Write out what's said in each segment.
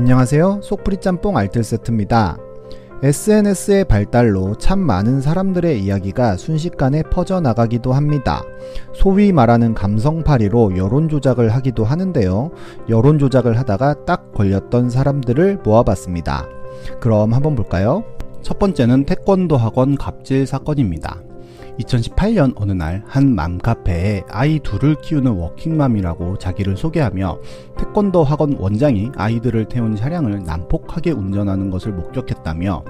안녕하세요. 속풀이 짬뽕 알뜰세트입니다. SNS의 발달로 참 많은 사람들의 이야기가 순식간에 퍼져나가기도 합니다. 소위 말하는 감성팔이로 여론조작을 하기도 하는데요. 여론조작을 하다가 딱 걸렸던 사람들을 모아봤습니다. 그럼 한번 볼까요? 첫 번째는 태권도 학원 갑질 사건입니다. 2018년 어느 날 한 맘카페에 아이 둘을 키우는 워킹맘이라고 자기를 소개하며 태권도 학원 원장이 아이들을 태운 차량을 난폭하게 운전하는 것을 목격했다며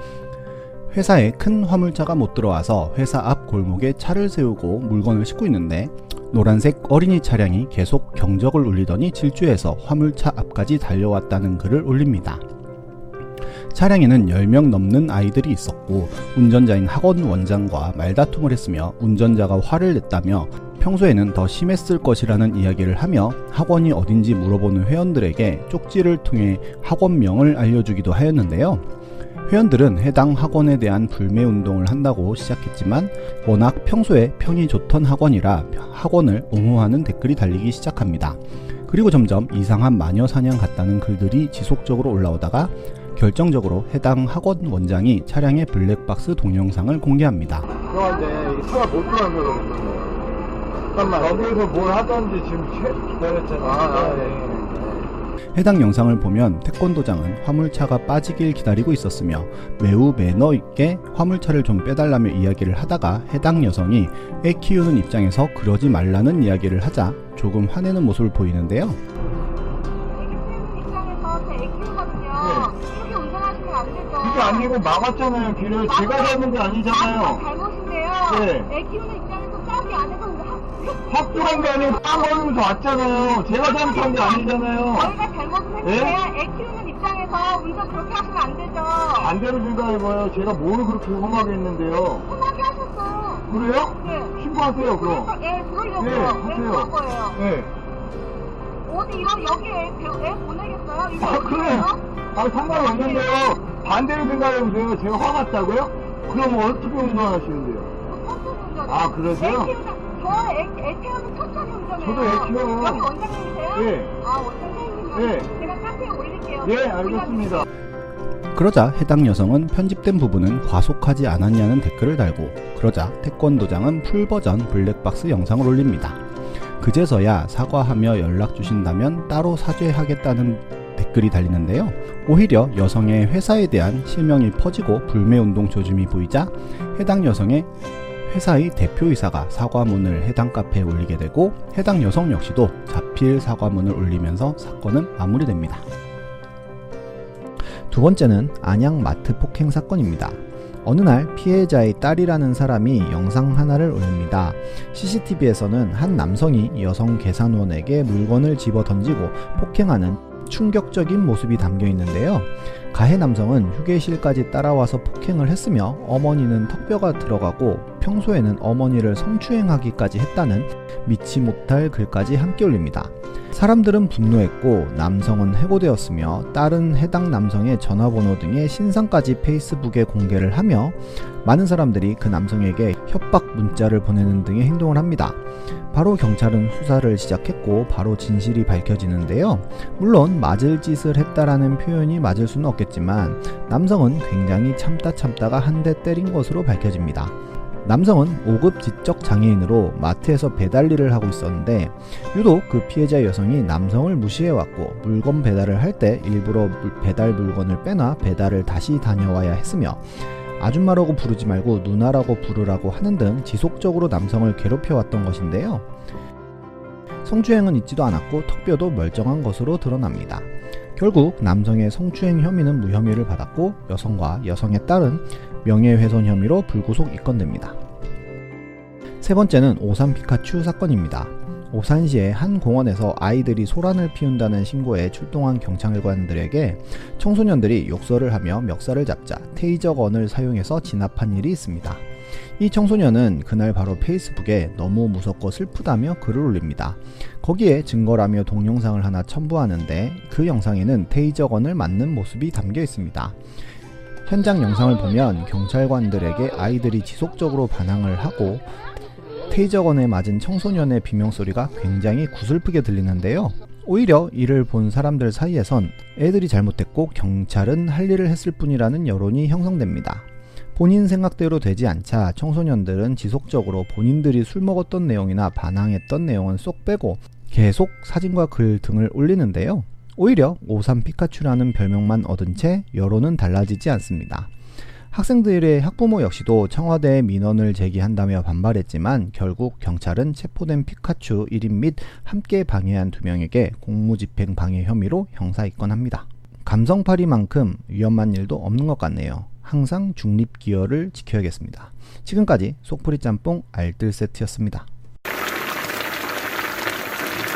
회사에 큰 화물차가 못 들어와서 회사 앞 골목에 차를 세우고 물건을 싣고 있는데 노란색 어린이 차량이 계속 경적을 울리더니 질주해서 화물차 앞까지 달려왔다는 글을 올립니다. 차량에는 10명 넘는 아이들이 있었고 운전자인 학원 원장과 말다툼을 했으며 운전자가 화를 냈다며 평소에는 더 심했을 것이라는 이야기를 하며 학원이 어딘지 물어보는 회원들에게 쪽지를 통해 학원명을 알려주기도 하였는데요. 회원들은 해당 학원에 대한 불매운동을 한다고 시작했지만 워낙 평소에 평이 좋던 학원이라 학원을 옹호하는 댓글이 달리기 시작합니다. 그리고 점점 이상한 마녀 사냥 같다는 글들이 지속적으로 올라오다가 결정적으로 해당 학원 원장이 차량의 블랙박스 동영상을 공개합니다. 근데 차가 못 들어왔냐고. 잠깐만. 거기에서 뭘 하던지 지금 기다렸잖아. 해당 영상을 보면 태권도장은 화물차가 빠지길 기다리고 있었으며 매우 매너 있게 화물차를 좀 빼달라며 이야기를 하다가 해당 여성이 애 키우는 입장에서 그러지 말라는 이야기를 하자 조금 화내는 모습을 보이는데요. 그게 아니고 막았잖아요. 길을 제가 잡는 게 아니잖아요. 잘못인데요. 네. 애 키우는 입장에서 짝이 안에서 확보한 게 아니고 빵 걸면서 왔잖아요. 제가 잘못한 게 아니잖아요. 저희가 잘못했는데 애 키우는 입장에서 우리가 그렇게 하시면 안 되죠. 반대로 생각해봐요. 제가 뭘 그렇게 험하게 했는데요. 험하게 하셨어요. 그래요? 네. 신고하세요. 그럼. 예, 그러려고요. 네, 하세요. 거예요. 네. 어디 이런 여기 애 보내겠어요? 이거 그래요? 아, 상관없는데요. 반대로 생각해보세요. 제가 화났다고요? 그럼 어떻게 운전하시는데요? 아, 그러세요? 애 태워서 천천히 운전해요. 저도 애 키워요. 여기 원장님이세요? 네. 아, 원장님이요? 네. 제가 카페에 올릴게요. 네, 알겠습니다. 그러자 해당 여성은 편집된 부분은 과속하지 않았냐는 댓글을 달고 그러자 태권도장은 풀버전 블랙박스 영상을 올립니다. 그제서야 사과하며 연락 주신다면 따로 사죄하겠다는 댓글이 달리는데요. 오히려 여성의 회사에 대한 실명이 퍼지고 불매운동 조짐이 보이자 해당 여성의 회사의 대표이사가 사과문을 해당 카페에 올리게 되고 해당 여성 역시도 자필 사과문을 올리면서 사건은 마무리됩니다. 두 번째는 안양마트 폭행 사건입니다. 어느 날 피해자의 딸이라는 사람이 영상 하나를 올립니다. CCTV에서는 한 남성이 여성 계산원에게 물건을 집어 던지고 폭행하는 충격적인 모습이 담겨 있는데요. 가해 남성은 휴게실까지 따라와서 폭행을 했으며 어머니는 턱뼈가 들어가고 평소에는 어머니를 성추행하기까지 했다는 믿지 못할 글까지 함께 올립니다. 사람들은 분노했고 남성은 해고되었으며 딸은 해당 남성의 전화번호 등의 신상까지 페이스북에 공개를 하며 많은 사람들이 그 남성에게 협박 문자를 보내는 등의 행동을 합니다. 바로 경찰은 수사를 시작했고 바로 진실이 밝혀지는데요. 물론 맞을 짓을 했다라는 표현이 맞을 수는 없겠지만 남성은 굉장히 참다가 한 대 때린 것으로 밝혀집니다. 남성은 5급 지적 장애인으로 마트에서 배달일을 하고 있었는데 유독 그 피해자 여성이 남성을 무시해왔고 물건 배달을 할 때 일부러 배달 물건을 빼나 배달을 다시 다녀와야 했으며 아줌마라고 부르지 말고 누나라고 부르라고 하는 등 지속적으로 남성을 괴롭혀왔던 것인데요. 성추행은 있지도 않았고 턱뼈도 멀쩡한 것으로 드러납니다. 결국 남성의 성추행 혐의는 무혐의를 받았고 여성과 여성의 딸은 명예훼손 혐의로 불구속 입건됩니다. 세 번째는 오산 피카츄 사건입니다. 오산시의 한 공원에서 아이들이 소란을 피운다는 신고에 출동한 경찰관들에게 청소년들이 욕설을 하며 멱살을 잡자 테이저건을 사용해서 진압한 일이 있습니다. 이 청소년은 그날 바로 페이스북에 너무 무섭고 슬프다며 글을 올립니다. 거기에 증거라며 동영상을 하나 첨부하는데 그 영상에는 테이저건을 맞는 모습이 담겨 있습니다. 현장 영상을 보면 경찰관들에게 아이들이 지속적으로 반항을 하고 테이저건에 맞은 청소년의 비명소리가 굉장히 구슬프게 들리는데요. 오히려 이를 본 사람들 사이에선 애들이 잘못했고 경찰은 할 일을 했을 뿐이라는 여론이 형성됩니다. 본인 생각대로 되지 않자 청소년들은 지속적으로 본인들이 술 먹었던 내용이나 반항했던 내용은 쏙 빼고 계속 사진과 글 등을 올리는데요. 오히려 오삼 피카츄라는 별명만 얻은 채 여론은 달라지지 않습니다. 학생들의 학부모 역시도 청와대에 민원을 제기한다며 반발했지만 결국 경찰은 체포된 피카츄 1인 및 함께 방해한 2명에게 공무집행 방해 혐의로 형사 입건합니다. 감성파리만큼 위험한 일도 없는 것 같네요. 항상 중립 기여를 지켜야겠습니다. 지금까지 속풀이 짬뽕 알뜰 세트였습니다.